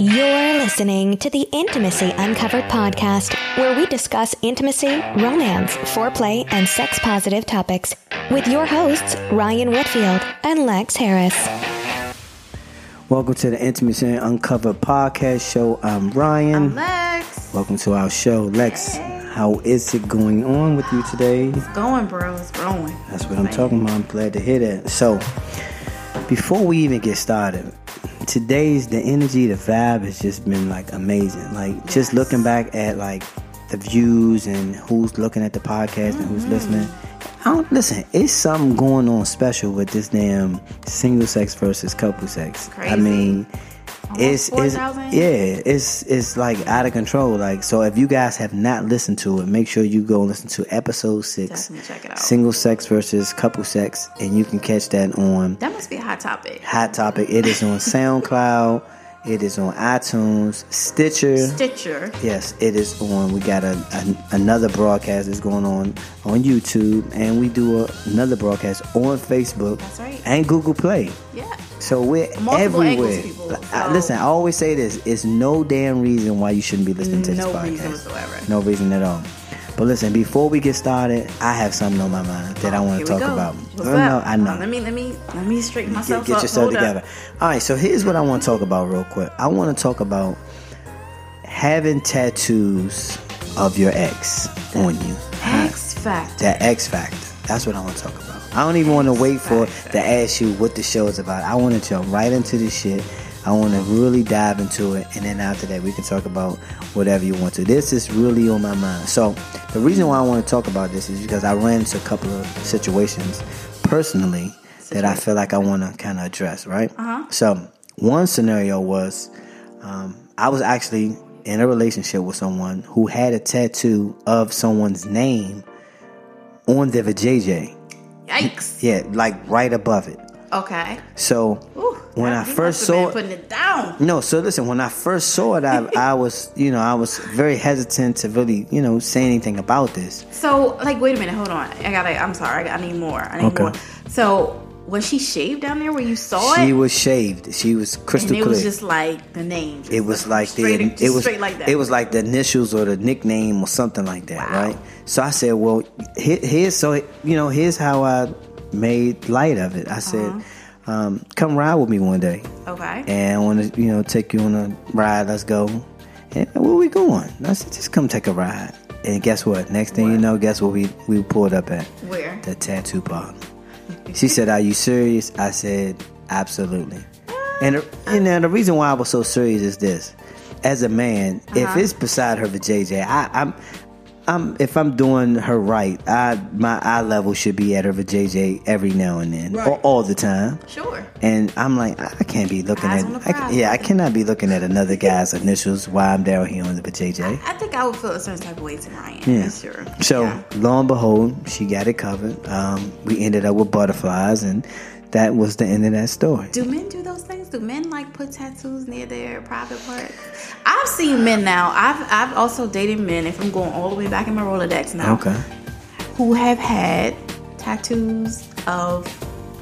You're listening to the Intimacy Uncovered Podcast, where we discuss intimacy, romance, foreplay, and sex-positive topics with your hosts, Ryan Whitfield and Lex Harris. Welcome to the Intimacy Uncovered Podcast show. I'm Ryan. I'm Lex. Welcome to our show. Lex, hey. How is it going on with you today? It's going, bro. It's growing. That's what I'm talking about. I'm glad to hear that. So, before we even get started, today's the energy, the vibe has just been like amazing. Like just looking back at like the views and who's looking at the podcast and who's listening. Listen, it's something going on special with this damn single sex versus couple sex. Crazy. I mean, it's like out of control. Like, so if you guys have not listened to it, make sure you go and listen to episode 6. Definitely check it out. Single sex versus couple sex, and you can catch that on. That must be a hot topic. Hot topic. It is on SoundCloud. It is on iTunes, Stitcher. Yes, it is on. We got another broadcast that's going on YouTube, and we do another broadcast on Facebook. That's right. And Google Play. Yeah. So we're multiple everywhere. People, so. Listen, I always say this: it's no damn reason why you shouldn't be listening to this podcast. No reason whatsoever. No reason at all. But listen, before we get started, I have something on my mind that I want to talk about. I know. Let me straighten myself get up. Get yourself together. All right, so here's what I want to talk about real quick. I want to talk about having tattoos of your ex on you. X factor. That X factor. That's what I want to talk about. I don't even want to wait for to ask you what the show is about. I want to jump right into this shit. I want to really dive into it, and then after that, we can talk about whatever you want to. This is really on my mind. So the reason why I want to talk about this is because I ran into a couple of situations personally that I feel like I want to kind of address, right? Uh-huh. So one scenario was I was actually in a relationship with someone who had a tattoo of someone's name on their vajayjay. Yikes. Yeah, like right above it. Okay. So ooh, when I first saw it, putting it down. No, so listen, when I first saw it, I was, you know, I was very hesitant to really, you know, say anything about this. So, like, wait a minute, hold on. I need more. So, was she shaved down there when you saw it? She was shaved. She was crystal clear. And it was just like the name. It was like it was like the initials or the nickname or something like that, wow. Right? So I said, well, here's how I made light of it. I said, uh-huh. Come ride with me one day. Okay. And I want to, you know, take you on a ride. Let's go. And where we going? I said, just come take a ride. And guess what? Next thing you know, guess what we pulled up at? Where? The tattoo bar. She said, are you serious? I said, absolutely. And the reason why I was so serious is this. As a man, uh-huh. if it's beside her vajayjay, if I'm doing her right, my eye level should be at her vajayjay every now and then, right. Or all the time. Sure. And I'm like, I can't be looking I cannot be looking at another guy's initials while I'm down here on the vajayjay. I think I would feel a certain type of way to Ryan. Yeah, sure. So lo and behold, she got it covered. We ended up with butterflies, and that was the end of that story. Do men do those things? Do men like put tattoos near their private parts? I've seen men now. I've also dated men, if I'm going all the way back in my Rolodex now, okay, who have had tattoos of,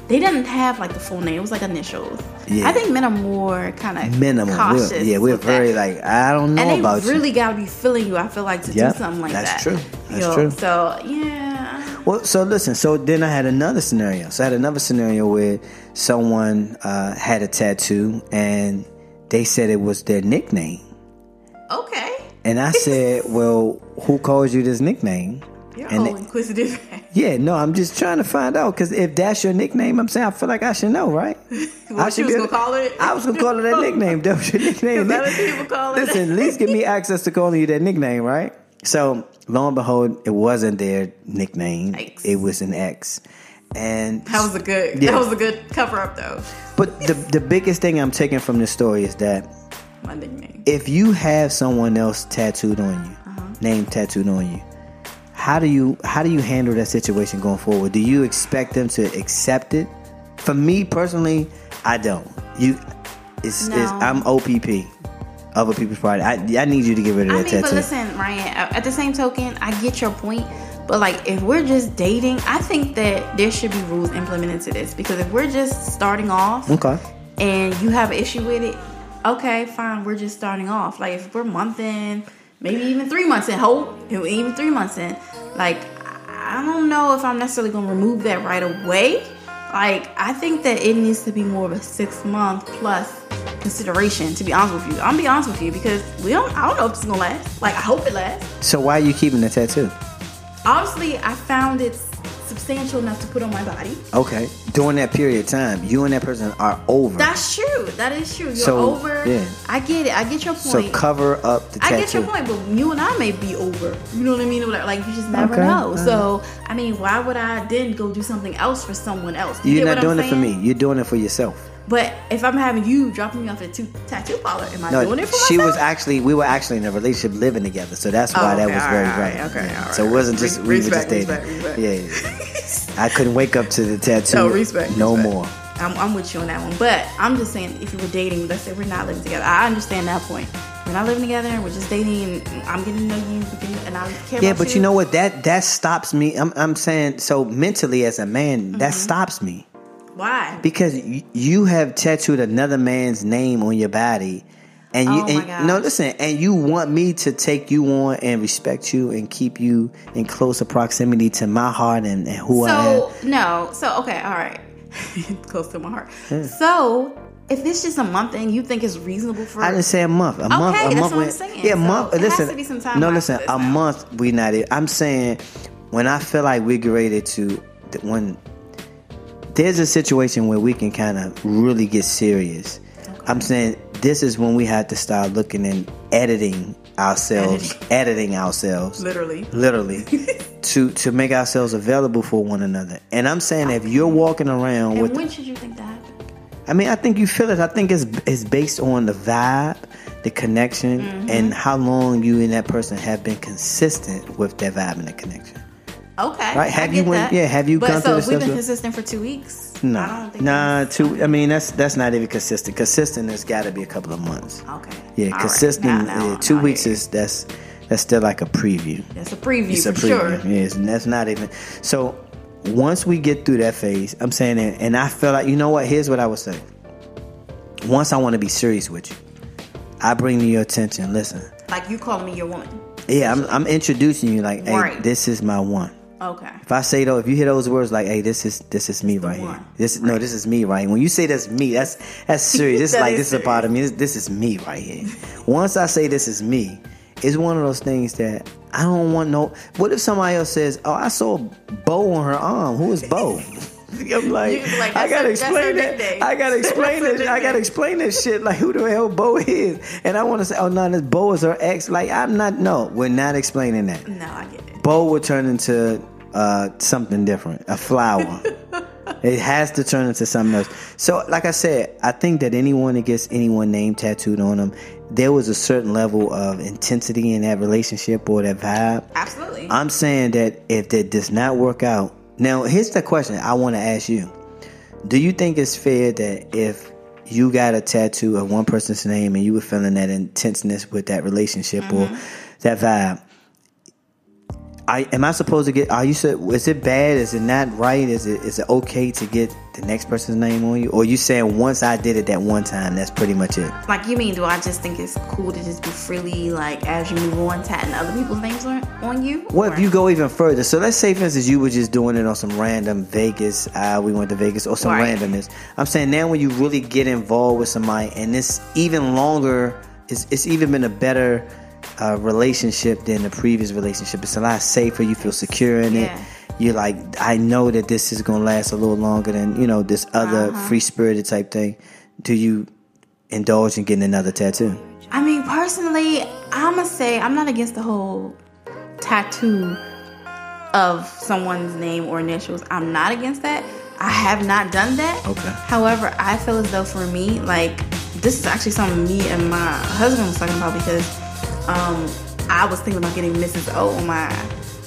they didn't have like the full name. It was like initials. Yeah. I think men are more kind of cautious. We're very like, I don't know about you. And they really got to be feeling you, I feel like, to do something like that. That's true. That's true. So, yeah. Well, so listen. So then I had another scenario. So I had another scenario where someone had a tattoo and they said it was their nickname. Okay. And I said, well, who calls you this nickname? You're all inquisitive. Yeah, no, I'm just trying to find out, because if that's your nickname, I'm saying I feel like I should know, right? I was going to call her that nickname. That was your nickname. People call it. Listen, at least give me access to calling you that nickname, right? So, lo and behold, it wasn't their nickname. Yikes. It was an ex. And that was a good cover up, though. But the biggest thing I'm taking from this story is that my nickname. If you have someone else tattooed on you, uh-huh. name tattooed on you, how do you handle that situation going forward? Do you expect them to accept it? For me personally, I don't. I'm OPP, other people's pride. I need you to get rid of that tattoo. But listen, Ryan. At the same token, I get your point. But like, if we're just dating, I think that there should be rules implemented to this, because if we're just starting off, okay, and you have an issue with it, okay, fine, we're just starting off. Like, if we're a month in, maybe even 3 months in, like, I don't know if I'm necessarily going to remove that right away. Like, I think that it needs to be more of a 6 month plus consideration, to be honest with you. I'm be honest with you, because I don't know if it's going to last. Like, I hope it lasts. So why are you keeping the tattoo? Obviously, I found it substantial enough to put on my body. Okay. During that period of time, you and that person are over. That's true. That is true. You're over. Yeah. I get it. I get your point. So cover up the tattoo. I get your point, but you and I may be over. You know what I mean? Like, you just never know. So, I mean, why would I then go do something else for someone else? You're not doing it for me. You're doing it for yourself. But if I'm having you dropping me off at tattoo parlor, am I doing it for myself? We were actually in a relationship living together, so that's why that was very right. Okay, all right. So it wasn't just we were just dating. Yeah. I couldn't wake up to the tattoo. No respect. No respect. More. I'm with you on that one, but I'm just saying, if you were dating, let's say we're not living together. I understand that point. We're not living together. We're just dating. And I'm getting to know you, and I care about you. Yeah, but you know what? That stops me. I'm saying, so mentally as a man, that stops me. Why? Because you have tattooed another man's name on your body, and you want me to take you on and respect you and keep you in closer proximity to my heart and who I am. Close to my heart. Yeah. So if it's just a month and you think it's reasonable for, I didn't say a month. That's what I'm saying. Yeah, a month. Listen, has to be some time. No, listen. A month. We not it. I'm saying when I feel like we're graded to when. There's a situation where we can kind of really get serious. Okay. I'm saying this is when we have to start looking and editing ourselves. Literally. to make ourselves available for one another. And I'm saying if you're walking around and with... And when should you think that happened? I mean, I think you feel it. I think it's based on the vibe, the connection, and how long you and that person have been consistent with that vibe and the connection. Okay. Right? Have you gone through this? So we've been consistent for 2 weeks. No. I don't think I mean, that's not even consistent. Consistent has got to be a couple of months. Okay. Yeah, all consistent. Right. Now, 2 weeks is that's still like a preview. That's a preview for sure. Yes, and that's not even. So once we get through that phase, I'm saying, and I feel like, you know what? Here's what I would say. Once I want to be serious with you, I bring to your attention. Listen. Like, you call me your woman. Yeah, I'm introducing you. Like, right. Hey, this is my one. Okay. If I say though, if you hear those words like, "Hey, this is me right here." This is me right here. When you say that's me, that's serious. It's like this is a part of me. This is me right here. Once I say this is me, it's one of those things that I don't want no. What if somebody else says, "Oh, I saw a bow on her arm. Who is Bo?" I'm like I gotta explain that shit. Like, who the hell Bo is? And I want to say, oh no, this Bo is her ex. Like, we're not explaining that. No, I get it. Bo will turn into something different, a flower. It has to turn into something else. So, like I said, I think that anyone that gets anyone's name tattooed on them, there was a certain level of intensity in that relationship or that vibe. Absolutely. I'm saying that if that does not work out. Now, here's the question I want to ask you. Do you think it's fair that if you got a tattoo of one person's name and you were feeling that intenseness with that relationship or that vibe, is it bad? Is it not right? Is it okay to get the next person's name on you? Or you saying once I did it that one time, that's pretty much it? Like, you mean, do I just think it's cool to just be freely, like, as you move on, tatting other people's names on you? What if you go even further? So let's say, for instance, you were just doing it on some random we went to Vegas, or some randomness. I'm saying now when you really get involved with somebody, and it's even longer, it's even been a better relationship than the previous relationship. It's a lot safer. You feel secure in it. You're like, I know that this is going to last a little longer than, you know, this other free-spirited type thing. Do you indulge in getting another tattoo? I mean, personally, I'm going to say I'm not against the whole tattoo of someone's name or initials. I'm not against that. I have not done that. Okay. However, I feel as though for me, like, this is actually something me and my husband was talking about, because I was thinking about getting Mrs. O on my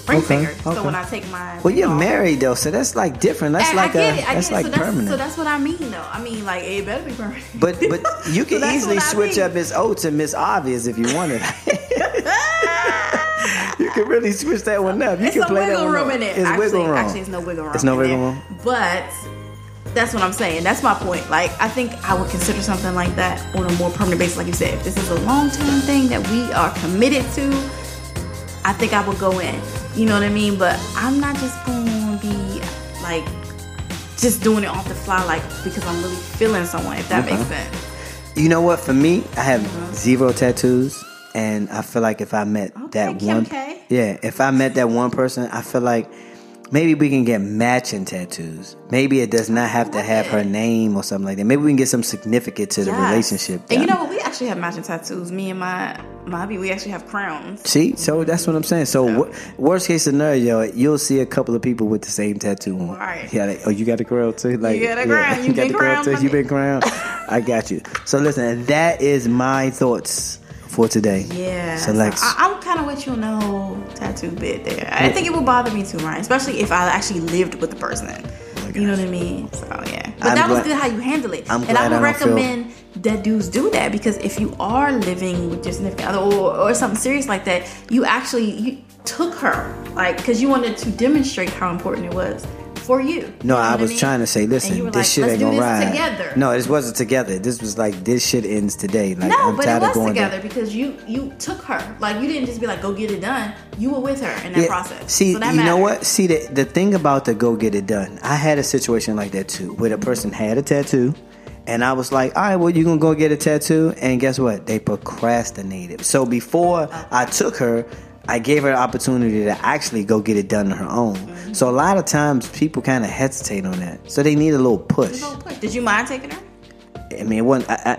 ring finger. Okay. So when I take my... Well, you're married, though, so that's, like, different. That's, like, permanent. So that's what I mean, though. I mean, like, it better be permanent. But you can easily switch up Miss O to Miss Obvious if you wanted. You can really switch that one up. You can play that one. There's wiggle room in it. Actually, there's no wiggle room in it. But... That's what I'm saying. That's my point. Like, I think I would consider something like that on a more permanent basis. Like you said, if this is a long-term thing that we are committed to, I think I would go in. You know what I mean? But I'm not just going to be, like, just doing it off the fly, like, because I'm really feeling someone, if that makes sense. You know what? For me, I have zero tattoos, and I feel like if I met that one person, I feel like maybe we can get matching tattoos. Maybe it does not have to have her name or something like that. Maybe we can get some significance to the relationship. And you know what? We actually have matching tattoos. Me and my hubby, we actually have crowns. See? So that's what I'm saying. So worst case scenario, you'll see a couple of people with the same tattoo on. All right. Yeah, like, oh, you got a crown too? Like, you got a crown. You got the crown too? You been crowned? I got you. So listen, that is my thoughts for today. Yeah. So Lex, I'm kind of with you on the whole tattoo bit there. I think it would bother me too, Ryan, especially if I actually lived with the person. You know what I mean? So yeah. But that was good how you handle it. And I would recommend that dudes do that, because if you are living with your significant other or something serious like that, you actually took her, like, because you wanted to demonstrate how important it was for you. No, I was trying to say, listen, this shit ain't gonna ride. Together. No, this wasn't together. This was like, this shit ends today. Like, no, but it was together because you took her. Like, you didn't just be like, go get it done. You were with her in that process. See, you know what? See, the thing about the go get it done, I had a situation like that too, where the person had a tattoo. And I was like, all right, well, you're going to go get a tattoo. And guess what? They procrastinated. So before I took her, I gave her the opportunity to actually go get it done on her own. Mm-hmm. So a lot of times people kind of hesitate on that. So they need a little push. Did you mind taking her? I mean,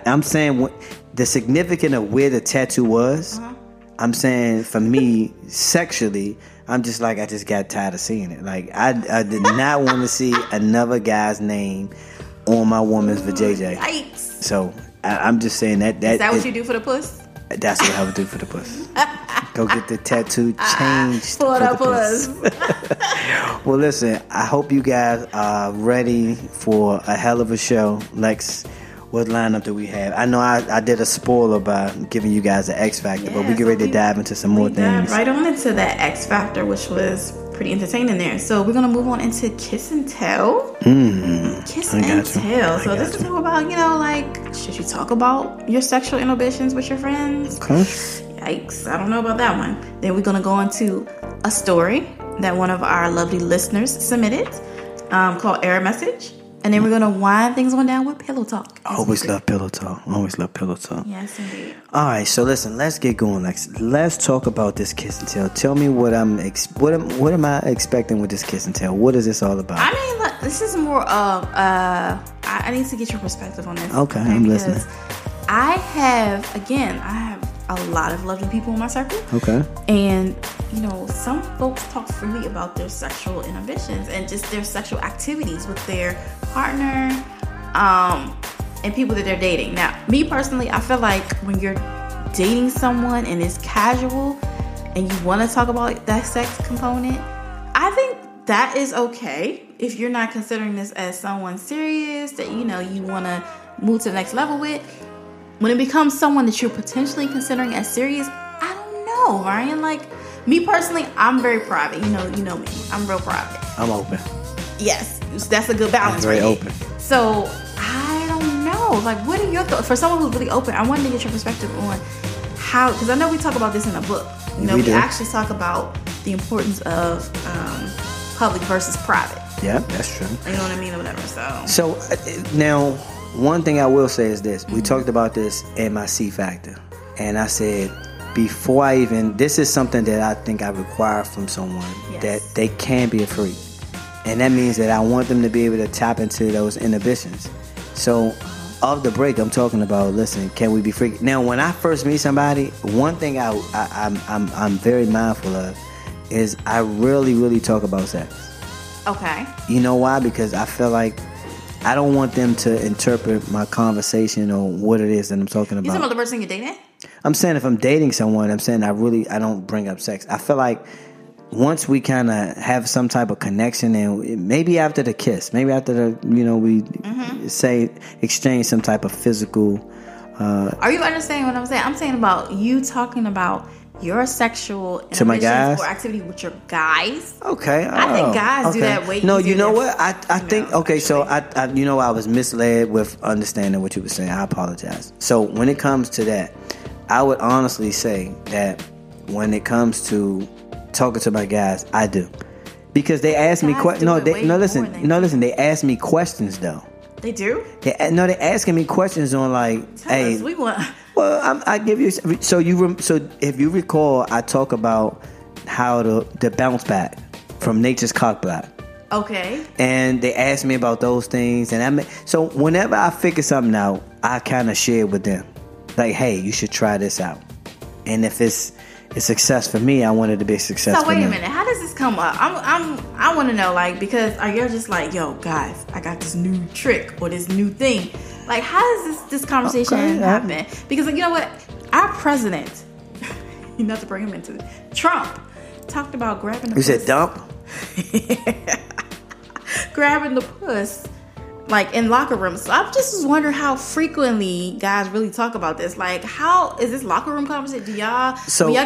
I'm saying the significance of where the tattoo was, I'm saying for me, sexually, I'm just like, I just got tired of seeing it. Like, I did not want to see another guy's name on my woman's vajayjay. Yikes. So I'm just saying that. Is that what you do for the puss? That's what I would do for the puss. Go get the tattoo changed for the puss. Well, listen, I hope you guys are ready for a hell of a show. Lex, what lineup do we have? I know I did a spoiler by giving you guys the X Factor, but we get ready to dive into some more things. Right on into that X Factor, which was pretty entertaining there. So we're gonna move on into kiss and tell. Kiss and tell. So this is all about, should you talk about your sexual inhibitions with your friends? Okay. Yikes! I don't know about that one. Then we're gonna go into a story that one of our lovely listeners submitted, called Error Message. And then we're going to wind things on down with Pillow Talk. Always love Pillow Talk. Yes, indeed. All right, so listen, let's get going. Let's talk about this kiss and tell. Tell me what am I expecting with this kiss and tell? What is this all about? I mean, look, this is more of, I need to get your perspective on this. Okay, I'm listening. I have a lot of lovely people in my circle. Okay. And, some folks talk freely about their sexual inhibitions and just their sexual activities with their partner and people that they're dating. Now, me personally, I feel like when you're dating someone and it's casual and you want to talk about that sex component, I think that is okay if you're not considering this as someone serious that, you want to move to the next level with. When it becomes someone that you're potentially considering as serious, I don't know, Ryan. Like, me personally, I'm very private. You know me. I'm real private. I'm open. Yes. That's a good balance. I'm very open. So, I don't know. Like, what are your thoughts? For someone who's really open, I wanted to get your perspective on how, because I know we talk about this in a book. We actually talk about the importance of public versus private. Yeah, that's true. You know what I mean? Or whatever. So now, one thing I will say is this. We talked about this in my C Factor. And I said, this is something that I think I require from someone, that they can be a freak. And that means that I want them to be able to tap into those inhibitions. So, of the break, I'm talking about, listen, can we be freaky? Now, when I first meet somebody, one thing I'm very mindful of is I really, really talk about sex. Okay. You know why? Because I feel like I don't want them to interpret my conversation or what it is that I'm talking about. You talking about the person you're dating? I'm saying if I'm dating someone, I'm saying I don't bring up sex. I feel like once we kind of have some type of connection, and maybe after the kiss, maybe after the, we exchange some type of physical. Are you understanding what I'm saying? I'm saying about you talking about your sexual ambitions or activity with your guys. Okay. Oh, I think guys do that way. No, you know what? I was misled with understanding what you were saying. I apologize. So when it comes to that, I would honestly say that when it comes to talking to my guys, I do. Because they ask me questions. They ask me questions though. They do? They're asking me questions on like, hey, we want. Well, I give you. So if you recall, I talk about how to bounce back from nature's cock block. Okay. And they asked me about those things, and so whenever I figure something out, I kind of share with them, like, hey, you should try this out, and if it's success for me, I want it to be successful. So wait a minute, how does this come up? I want to know, like, because you're just like, yo, guys, I got this new trick or this new thing. Like, how does this conversation happen? Because, like, you know what? Our president, not to bring him into it, Trump, talked about grabbing the puss. You said dump? Yeah. Grabbing the puss, like, in locker rooms. So I just was wondering how frequently guys really talk about this. Like, how is this locker room conversation? When y'all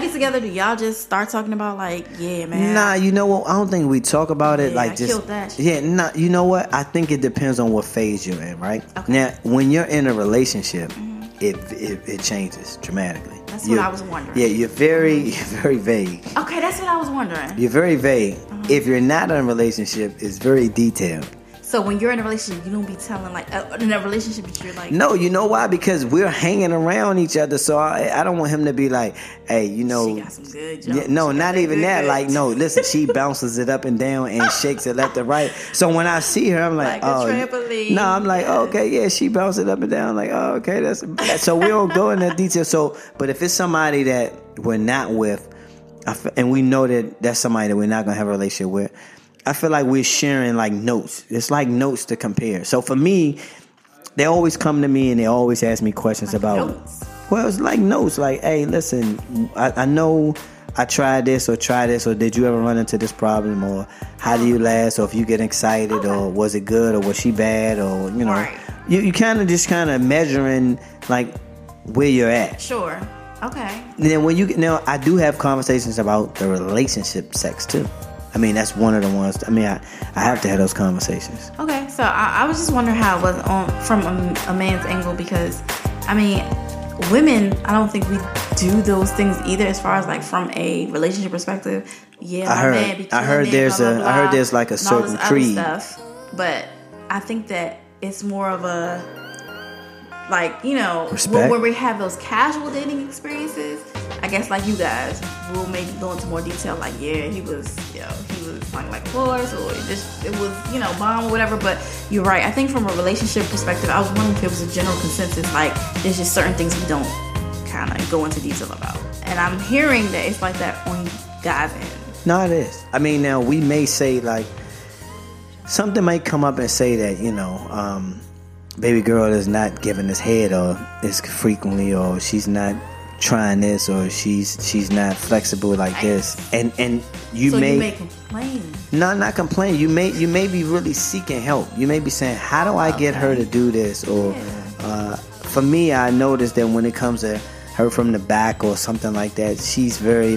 get together, do y'all just start talking about, like, yeah, man? Nah, you know what? I don't think we talk about it. Yeah, like, just killed that shit. Yeah, nah, you know what? I think it depends on what phase you're in, right? Okay. Now, when you're in a relationship, mm-hmm. it changes dramatically. That's what I was wondering. Yeah, you're very vague. Okay, that's what I was wondering. You're very vague. Uh-huh. If you're not in a relationship, it's very detailed. So when you're in a relationship, you don't be telling, like, in a relationship, you're like... No, you know why? Because we're hanging around each other, so I don't want him to be like, hey, you know... She got some good jokes. No, not even that. Good. Like, no, listen, she bounces it up and down and shakes it left and right. So when I see her, I'm like, oh... Like a trampoline. No, I'm like, okay, yeah, she bounces it up and down. Like, oh, okay, that's... So we don't go in that detail. So, but if it's somebody that we're not with, and we know that that's somebody that we're not going to have a relationship with... I feel like we're sharing like notes. It's like notes to compare. So for me, they always come to me and they always ask me questions like about notes. Well, it's like notes. Like, hey, listen, I know I tried this, or did you ever run into this problem, or how do you last, or if you get excited, or was it good, or was she bad, or you know, right. you kind of just kind of measuring like where you're at. Sure. Okay. And then now I do have conversations about the relationship sex too. I mean, that's one of the ones. I mean, I have to have those conversations. Okay, so I was just wondering how it was from a man's angle, because, I mean, women, I don't think we do those things either as far as, like, from a relationship perspective. Yeah, I heard there's, like, a certain creed. Stuff, but I think that it's more of a, like, you know, where we have those casual dating experiences. I guess, like, you guys will maybe go into more detail, like, yeah, he was playing like floors, or it was, you know, bomb or whatever. But you're right. I think from a relationship perspective, I was wondering if it was a general consensus, like, there's just certain things we don't kind of go into detail about. And I'm hearing that it's like that on guys' end. No, it is. I mean, now, we may say, like, something might come up and say that, you know, baby girl is not giving us head, or is frequently, or she's not trying this, or she's not flexible like this, and you may complain. No, not complain. You may be really seeking help. You may be saying, how do I get her to do this? Or for me, I noticed that when it comes to her from the back or something like that, she's very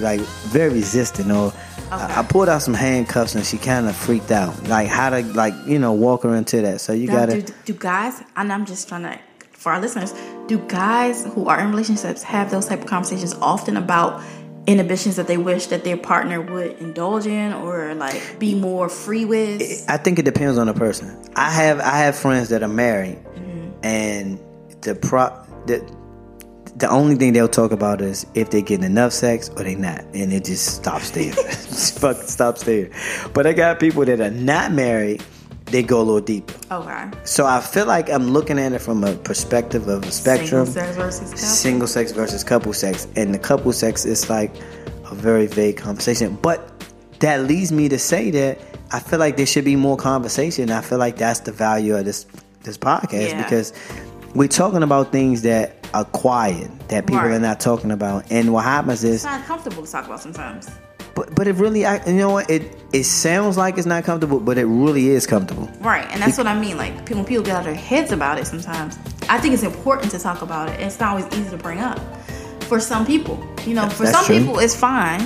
resistant. Or I pulled out some handcuffs and she kind of freaked out. Like, how to, like, you know, walk her into that. So you gotta. Do guys? And I'm just trying to. For our listeners, do guys who are in relationships have those type of conversations often about inhibitions that they wish that their partner would indulge in, or like be more free with? I think it depends on the person. I have friends that are married, mm-hmm. and the only thing they'll talk about is if they're getting enough sex or they not, and it just stops there. Just fucking stops there. But I got people that are not married. They go a little deeper. Okay. So I feel like I'm looking at it from a perspective of a spectrum. Single sex versus couple sex. And the couple sex is like a very vague conversation. But that leads me to say that I feel like there should be more conversation. I feel like that's the value of this podcast. Yeah. Because we're talking about things that are quiet, that people are not talking about. And what happens is... It's not comfortable to talk about sometimes. But it really, you know what, it sounds like it's not comfortable, but it really is comfortable. Right, and that's what I mean. Like, when people get out of their heads about it sometimes, I think it's important to talk about it. It's not always easy to bring up. for some people. You know, for some people it's fine.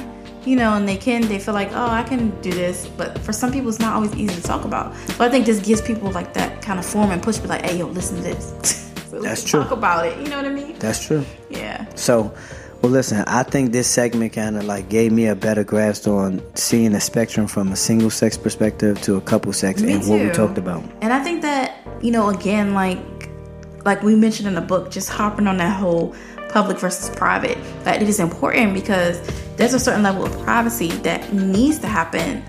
You know, and they feel like, oh, I can do this. But for some people, it's not always easy to talk about. So I think this gives people like that kind of form and push, be like, hey, yo, listen to this. So that's true. Talk about it. You know what I mean? That's true. Yeah. So, well, listen, I think this segment kind of like gave me a better grasp on seeing the spectrum from a single sex perspective to a couple sex and what we talked about. And I think that, you know, again, like we mentioned in the book, just hopping on that whole public versus private, like it is important because there's a certain level of privacy that needs to happen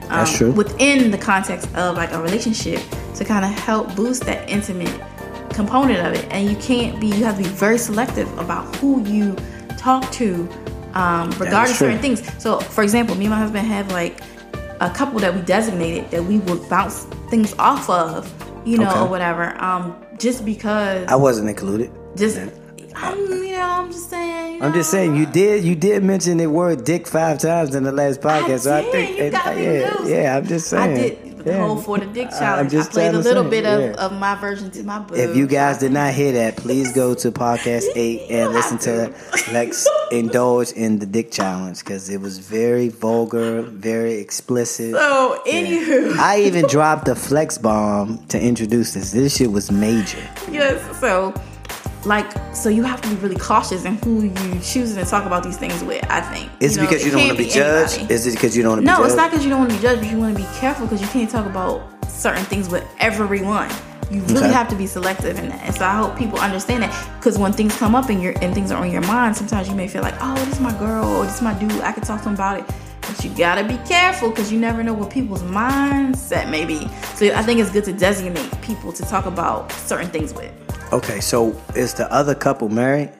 within the context of like a relationship to kind of help boost that intimate component of it. And you have to be very selective about who you talk to regarding certain things. So for example, me and my husband have like a couple that we designated that we would bounce things off of, you know, or whatever, just because I wasn't included. I'm just saying. You know, I'm just saying you did mention the word dick 5 times in the last podcast. I'm just saying. I did the whole for the dick challenge. I played a little bit of my version to my book. If you guys did not hear that, please go to podcast 8 and listen to Lex indulge in the dick challenge because it was very vulgar, very explicit. So anywho, I even dropped a flex bomb to introduce this. This shit was major. Yes, so you have to be really cautious in who you choosing to talk about these things with, I think. Is it because you don't want to be judged? Is it because you don't want to be judged? No, it's not because you don't want to be judged, but you want to be careful because you can't talk about certain things with everyone. You really have to be selective in that. And so I hope people understand that because when things come up and things are on your mind, sometimes you may feel like, oh, this is my girl or this is my dude. I can talk to him about it. But you got to be careful because you never know what people's mindset may be. So I think it's good to designate people to talk about certain things with. Okay, so is the other couple married?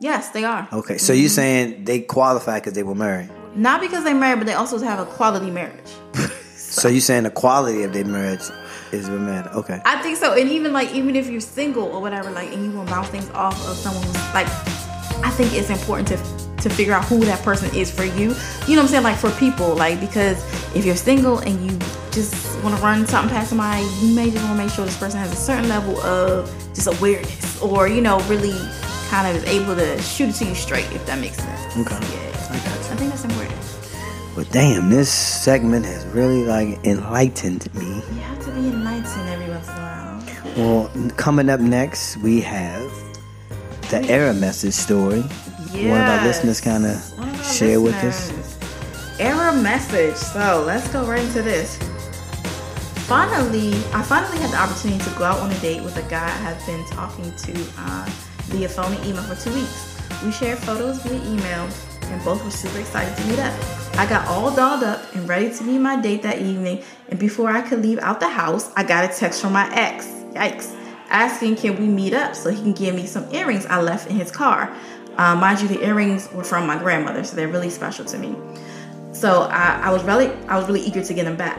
Yes, they are. Okay, so you're saying they qualify because they were married? Not because they married, but they also have a quality marriage. So you're saying the quality of their marriage is what matters? Okay. I think so. And even if you're single or whatever, and you want to bounce things off of someone who's I think it's important to figure out who that person is for you. You know what I'm saying? Like for people, because if you're single and you just want to run something past somebody, you may just want to make sure this person has a certain level of just awareness or, really kind of is able to shoot it to you straight, if that makes sense. Okay. Yeah. I got you. I think that's important. Well, damn, this segment has really, enlightened me. You have to be enlightened every once in a while. Well, coming up next, we have the error message story. Yes. One of our listeners kind of share with us. Error message. So let's go right into this. I finally had the opportunity to go out on a date with a guy I have been talking to via phone and email for 2 weeks. We shared photos via email and both were super excited to meet up. I got all dolled up and ready to meet my date that evening, and before I could leave out the house, I got a text from my ex. Yikes. Asking can we meet up so he can give me some earrings I left in his car. Mind you, the earrings were from my grandmother, so they're really special to me. So I was really eager to get them back.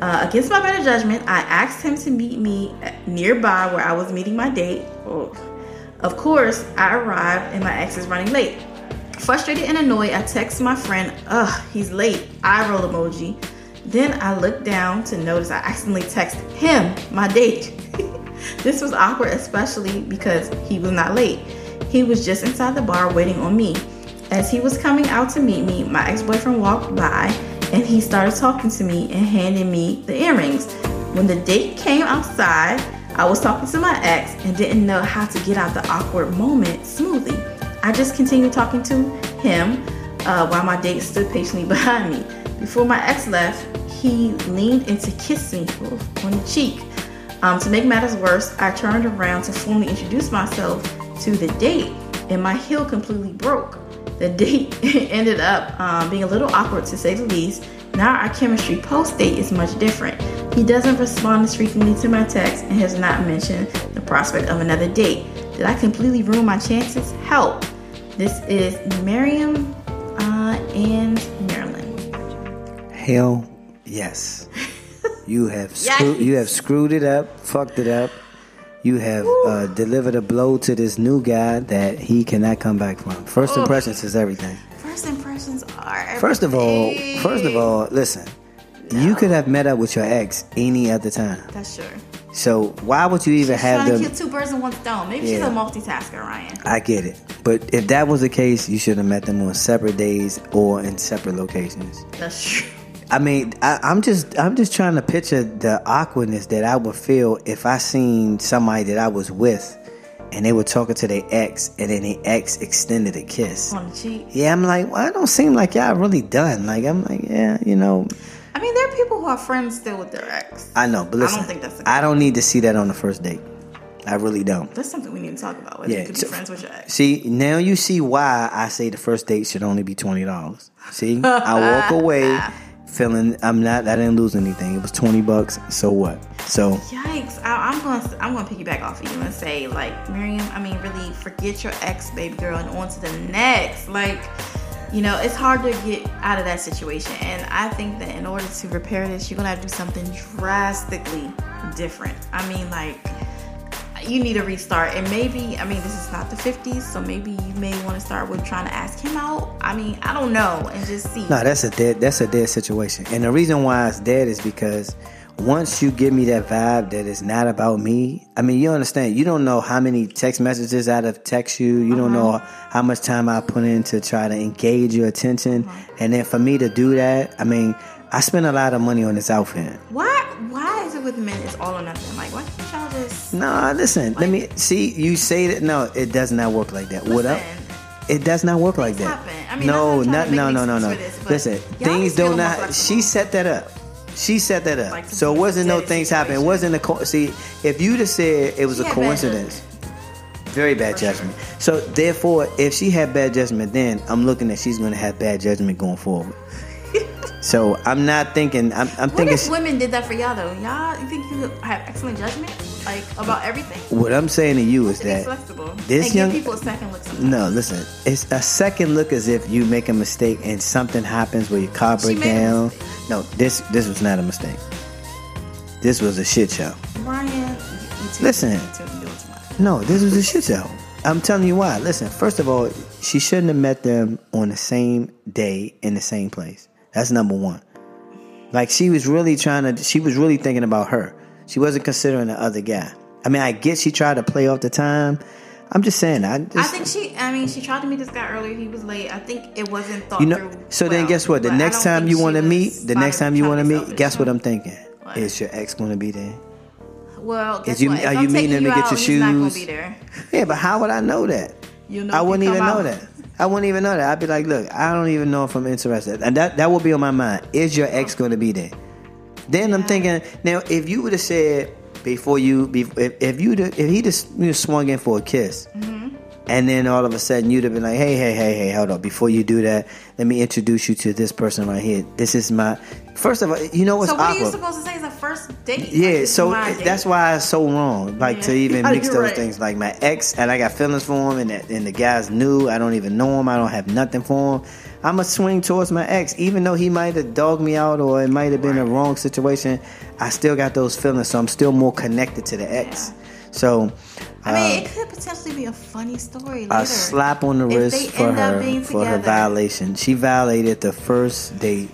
Against my better judgment, I asked him to meet me nearby where I was meeting my date. Oh. Of course, I arrived and my ex is running late. Frustrated and annoyed, I text my friend, ugh, he's late, eye roll emoji. Then I looked down to notice I accidentally texted him, my date. This was awkward, especially because he was not late. He was just inside the bar waiting on me. As he was coming out to meet me, my ex-boyfriend walked by and he started talking to me and handed me the earrings. When the date came outside, I was talking to my ex and didn't know how to get out the awkward moment smoothly. I just continued talking to him while my date stood patiently behind me. Before my ex left, he leaned in to kiss me on the cheek. To make matters worse, I turned around to formally introduce myself to the date and my heel completely broke. The date ended up being a little awkward to say the least. Now our chemistry post-date is much different. He doesn't respond as frequently to my texts and has not mentioned the prospect of another date. Did I completely ruin my chances? Help. This is Miriam and Marilyn. Hell yes. You have screwed it up, fucked it up. You have delivered a blow to this new guy that he cannot come back from. First impressions is everything. First impressions are everything. First of all, listen. No. You could have met up with your ex any other time. That's sure. So why would you even have them? She's trying to kill two birds with one stone. Maybe she's a multitasker, Ryan. I get it. But if that was the case, you should have met them on separate days or in separate locations. That's true. I mean, I'm just trying to picture the awkwardness that I would feel if I seen somebody that I was with and they were talking to their ex and then their ex extended a kiss. On the cheek. Yeah, I'm like, well, I don't seem like y'all really done. Like, I'm like, yeah, you know. I mean, there are people who are friends still with their ex. I know, but listen, I don't think that's the case. I don't need to see that on the first date. I really don't. That's something we need to talk about. Like, yeah, you could be friends with your ex. See, now you see why I say the first date should only be $20. See, I walk away feeling I didn't lose anything. It was $20. So what? So yikes! I'm gonna piggyback off of you and say, like, Miriam, I mean, really, forget your ex, baby girl, and on to the next. Like, you know, it's hard to get out of that situation. And I think that in order to repair this, you're going to have to do something drastically different. I mean, like, you need a restart. And maybe, I mean, this is not the 50s, so maybe you may want to start with trying to ask him out. I mean, I don't know, and just see. No, that's a dead situation. And the reason why it's dead is because once you give me that vibe that it's not about me, I mean, you understand, you don't know how many text messages I'd have text you. You don't know how much time I put in to try to engage your attention. And then for me to do that, I mean, I spent a lot of money on this outfit. Why is it with men it's all or nothing? Like, why can't y'all just... No, listen, like, let me... See, you say that... No, it does not work like that. Listen, what up? It does not work like that. I mean, no. This, listen, things do not... She set that up. Like, so it wasn't no things happening. It wasn't a see. If you'd have said it was a coincidence, very bad judgment. Sure. So therefore, if she had bad judgment, then I'm looking at she's going to have bad judgment going forward. So I'm not thinking. I'm thinking. What if women did that for y'all though? Y'all, you think you have excellent judgment, like about everything? What I'm saying to you is that flexible. This young give people a second look. Sometimes. No, listen. It's a second look as if you make a mistake and something happens where your car breaks down. No, this was not a mistake. This was a shit show. Ryan, listen. No, this was a shit show. I'm telling you why. Listen, first of all, she shouldn't have met them on the same day in the same place. That's number one. Like, she was really thinking about her. She wasn't considering the other guy. I mean, I guess she tried to play off the time. I'm just saying. I think she tried to meet this guy earlier. He was late. I think it wasn't thought through. So well, then guess what? The next time you want to meet, guess what I'm thinking? What? Is your ex going to be there? Well, guess what? Are you meeting him to get your shoes? Not going to be there. Yeah, but how would I know that? I wouldn't even know that. I'd be like, look, I don't even know if I'm interested. And that would be on my mind. Is your ex going to be there? Then I'm thinking, now, if you would have said... If he just swung in for a kiss, and then all of a sudden you'd have been like, hey, hold up, before you do that, let me introduce you to this person right here. This is my first of all, you know what's awkward? So what are you supposed to say is a first date? Yeah, so that's why it's so wrong, like to even mix those things. Like my ex, and I got feelings for him, and the guy's new. I don't even know him. I don't have nothing for him. I'm going to swing towards my ex. Even though he might have dogged me out or it might have been a wrong situation, I still got those feelings, so I'm still more connected to the ex. Yeah. So, I mean, it could potentially be a funny story later. A slap on the wrist for her violation. She violated the first date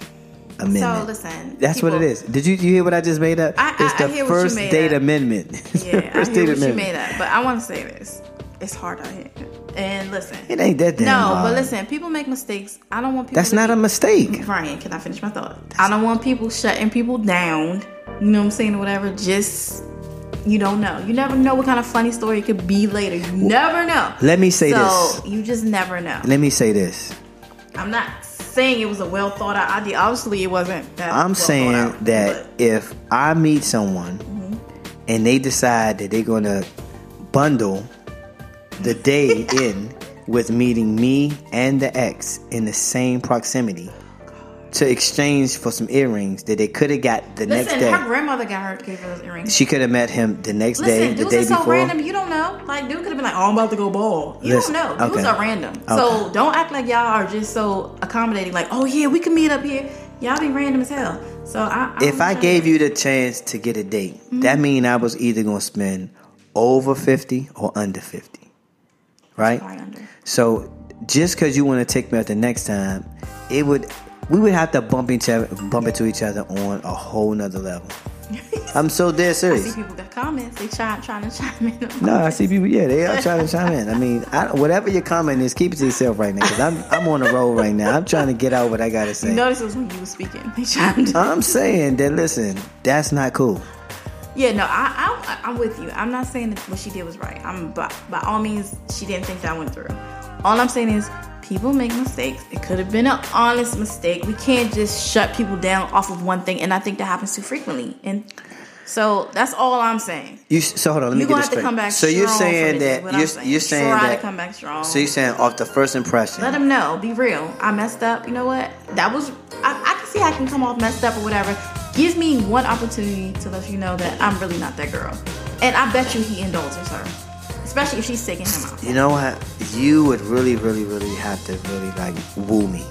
amendment. So, listen. That's people, what it is. Did you hear what I just made up? It's the first date amendment. Yeah, first I hear what you made up, but I want to say this. It's hard out here. And listen, it ain't that damn hard. But listen, people make mistakes. I don't want people. That's not a mistake. Ryan, can I finish my thought? I don't want people shutting people down. You know what I'm saying? Whatever. Just you don't know. You never know what kind of funny story it could be later. You never know. Let me say this. So you just never know. Let me say this. I'm not saying it was a well thought out idea. Obviously, it wasn't. I'm saying that if I meet someone and they decide that they're gonna bundle the day in with meeting me and the ex in the same proximity to exchange for some earrings that they could have got the next day. Her grandmother gave her those earrings. She could have met him the next day, the day before. Dudes are so random, you don't know. Like, dude could have been like, oh, I'm about to go ball. You don't know. Dudes are random. Okay. So don't act like y'all are just so accommodating. Like, oh, yeah, we can meet up here. Y'all be random as hell. So if I gave you the chance to get a date, that mean I was either going to spend over 50 or under 50. Right? So just because you want to take me out the next time, it would we would have to bump into each other on a whole nother level. I'm so dead serious. I see people got comments. They trying to chime in. No, I see people. Yeah, they are trying to chime in. I mean, whatever your comment is, keep it to yourself right now. Because I'm on a roll right now. I'm trying to get out what I gotta say. You notice it was when you were speaking. They chimed in. I'm saying that. Listen, that's not cool. Yeah, no, I'm with you. I'm not saying that what she did was right. By all means, she didn't think that I went through. All I'm saying is, people make mistakes. It could have been an honest mistake. We can't just shut people down off of one thing, and I think that happens too frequently. And so that's all I'm saying. So hold on, let me get this straight. You're gonna have to come back strong. So you're saying that you're saying that. Try to come back strong. So you're saying off the first impression. Let them know. Be real. I messed up. You know what? That was I can see how I can come off messed up or whatever. Gives me one opportunity to let you know that I'm really not that girl. And I bet you he indulges her. Especially if she's taking him out. You know what? You would really, really, really have to really, like, woo me.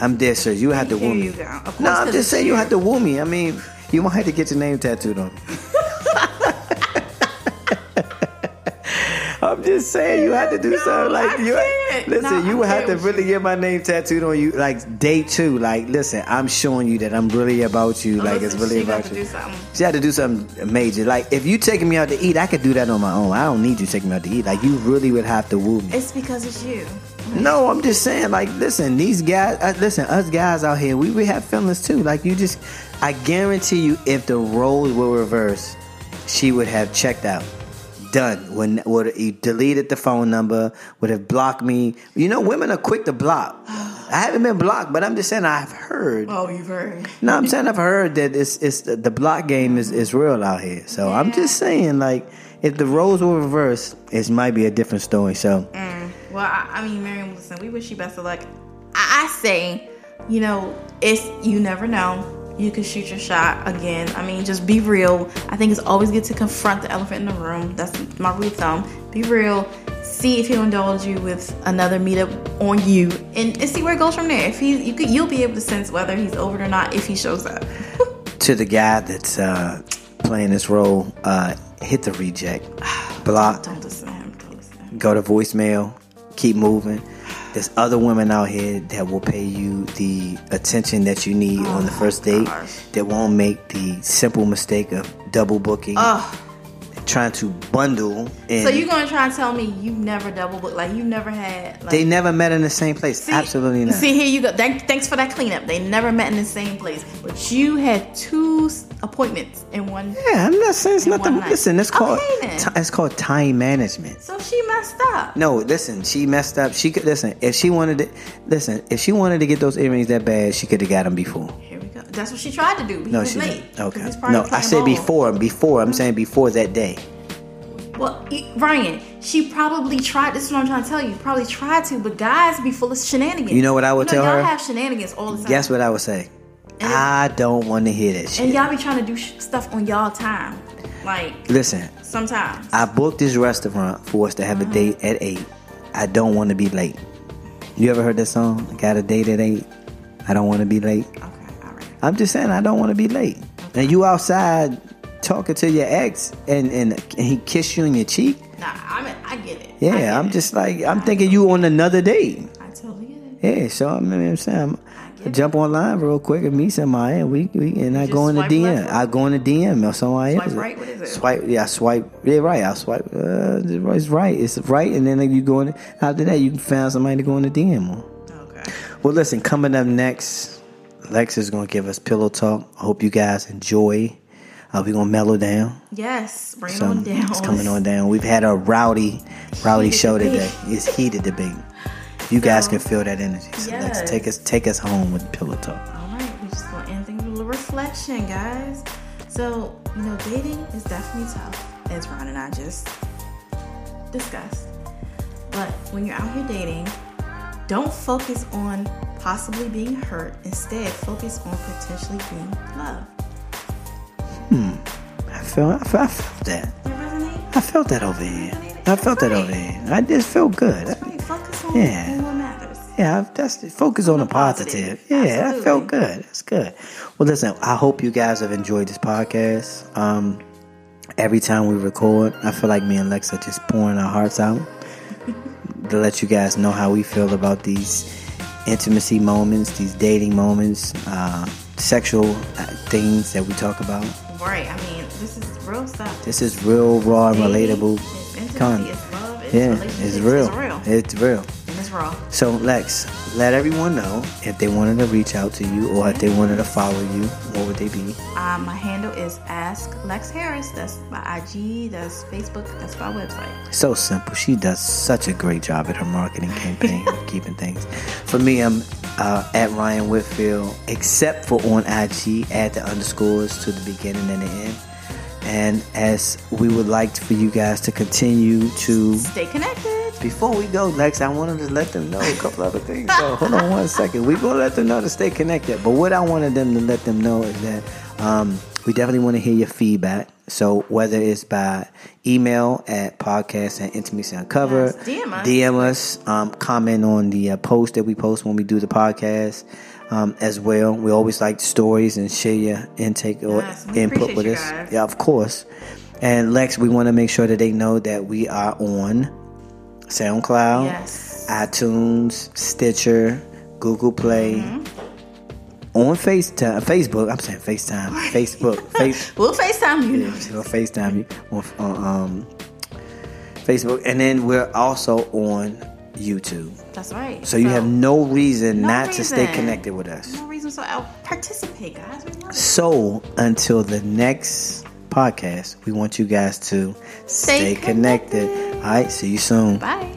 I'm dead serious. You have to woo me. No, I'm just saying you have to woo me. I mean, you might have to get your name tattooed on me. I'm just saying you have to do something like you. Listen, you would have to really get my name tattooed on you, like day two. Like, listen, I'm showing you that I'm really about you. Like, it's really about you. She had to do something major. Like, if you taking me out to eat, I could do that on my own. I don't need you taking me out to eat. Like, you really would have to woo me. It's because it's you. No, I'm just saying. Like, listen, these guys. Listen, us guys out here, we have feelings too. Like, you just, I guarantee you, if the roles were reversed, she would have checked out. Done. When would he deleted the phone number? Would have blocked me? You know, women are quick to block. I haven't been blocked, but I'm just saying I've heard. Oh, you've heard? No, I'm saying I've heard that it's the block game is real out here. So yeah. I'm just saying, like, if the roles were reversed, it might be a different story. So, well, I mean, Miriam, listen, we wish you best of luck. I say, you know, it's you never know. You can shoot your shot again. I mean, just be real. I think it's always good to confront the elephant in the room. That's my rule of thumb. Be real. See if he'll indulge you with another meetup on you, and see where it goes from there. If he, you'll be able to sense whether he's over it or not if he shows up. To the guy that's playing this role, hit the reject, block. Don't listen to him. Go to voicemail. Keep moving. There's other women out here that will pay you the attention that you need on the first date. That won't make the simple mistake of double booking, trying to bundle. So you're gonna try and tell me you've never double booked, like you never had? Like, they never met in the same place. See, absolutely not. See, here you go. Thanks for that cleanup. They never met in the same place, but you had two appointments in one. Yeah, I'm not saying it's nothing. Listen, it's called it's called time management. So she messed up. No, listen, she messed up. She could listen if she wanted to. Listen, if she wanted to get those earrings that bad, she could have got them before. Here we go. That's what she tried to do. But no, he was late. Okay. No, I said before. I'm saying before that day. Well, Ryan, she probably tried. This is what I'm trying to tell you. Probably tried to, but guys be full of shenanigans. You know what I would tell her? Y'all have shenanigans all the time. Guess what I would say? And I don't want to hear that shit. And y'all be trying to do stuff on y'all time. Like, listen, sometimes I booked this restaurant for us to have a date at 8. I don't want to be late. You ever heard that song? I got a date at 8. I don't want to be late. Okay, all right. I'm just saying I don't want to be late. Okay. And you outside talking to your ex and he kissed you on your cheek. Nah, I get it. Yeah, I'm thinking you on another date. I totally get it. Yeah, so I mean, I'm saying. Jump online real quick and meet somebody, and I go in the DM. I go in the DM or something. Swipe right. What is it? Swipe. Yeah, swipe. Yeah, right. I swipe. It's right. It's right. And then you go in. After that, you can find somebody to go in the DM on. Okay. Well, listen. Coming up next, Lex is gonna give us pillow talk. I hope you guys enjoy. We're gonna mellow down. Yes, bring it on down. It's coming on down. We've had a rowdy show today. It's heated debate. You guys can feel that energy. So yes. Lex, take us home with pillow talk. All right, we're just gonna end things with a little reflection, guys. So dating is definitely tough, as Ron and I just discussed. But when you're out here dating, don't focus on possibly being hurt. Instead, focus on potentially being loved. I felt that. You resonate? I felt that over here. I just felt good. That's right. Focus on what matters. Yeah, focus on the positive. Yeah, absolutely. I felt good. That's good. Well, listen, I hope you guys have enjoyed this podcast. Every time we record, I feel like me and Lex are just pouring our hearts out to let you guys know how we feel about these intimacy moments, these dating moments, sexual things that we talk about. Right. I mean, this is real stuff. This is real, raw, and relatable. It's intimacy, it's love, it's relationship. It's real. It's real. It's raw. So, Lex, let everyone know if they wanted to reach out to you or if they wanted to follow you, what would they be? My handle is Ask Lex Harris. That's my IG. That's Facebook. That's my website. So simple. She does such a great job at her marketing campaign, keeping things. For me, I'm at Ryan Whitfield, except for on IG, add the underscores to the beginning and the end. And as we would like for you guys to continue to stay connected. Before we go, Lex, I wanted to let them know a couple other things. So hold on one second. We're going to let them know to stay connected. But what I wanted them to let them know is that we definitely want to hear your feedback. So whether it's by email at podcast@intimacyuncovered, DM us, comment on the post that we post when we do the podcast. As well, we always like stories and share your intake or input with us. Guys. Yeah, of course. And Lex, we want to make sure that they know that we are on SoundCloud, iTunes, Stitcher, Google Play, on Facebook. I'm saying FaceTime, Facebook. We'll FaceTime you. We'll FaceTime you on Facebook, and then we're also on YouTube. That's right. So you have no reason to stay connected with us. No reason. So I'll participate, guys. So until the next podcast, we want you guys to stay connected. All right. See you soon. Bye.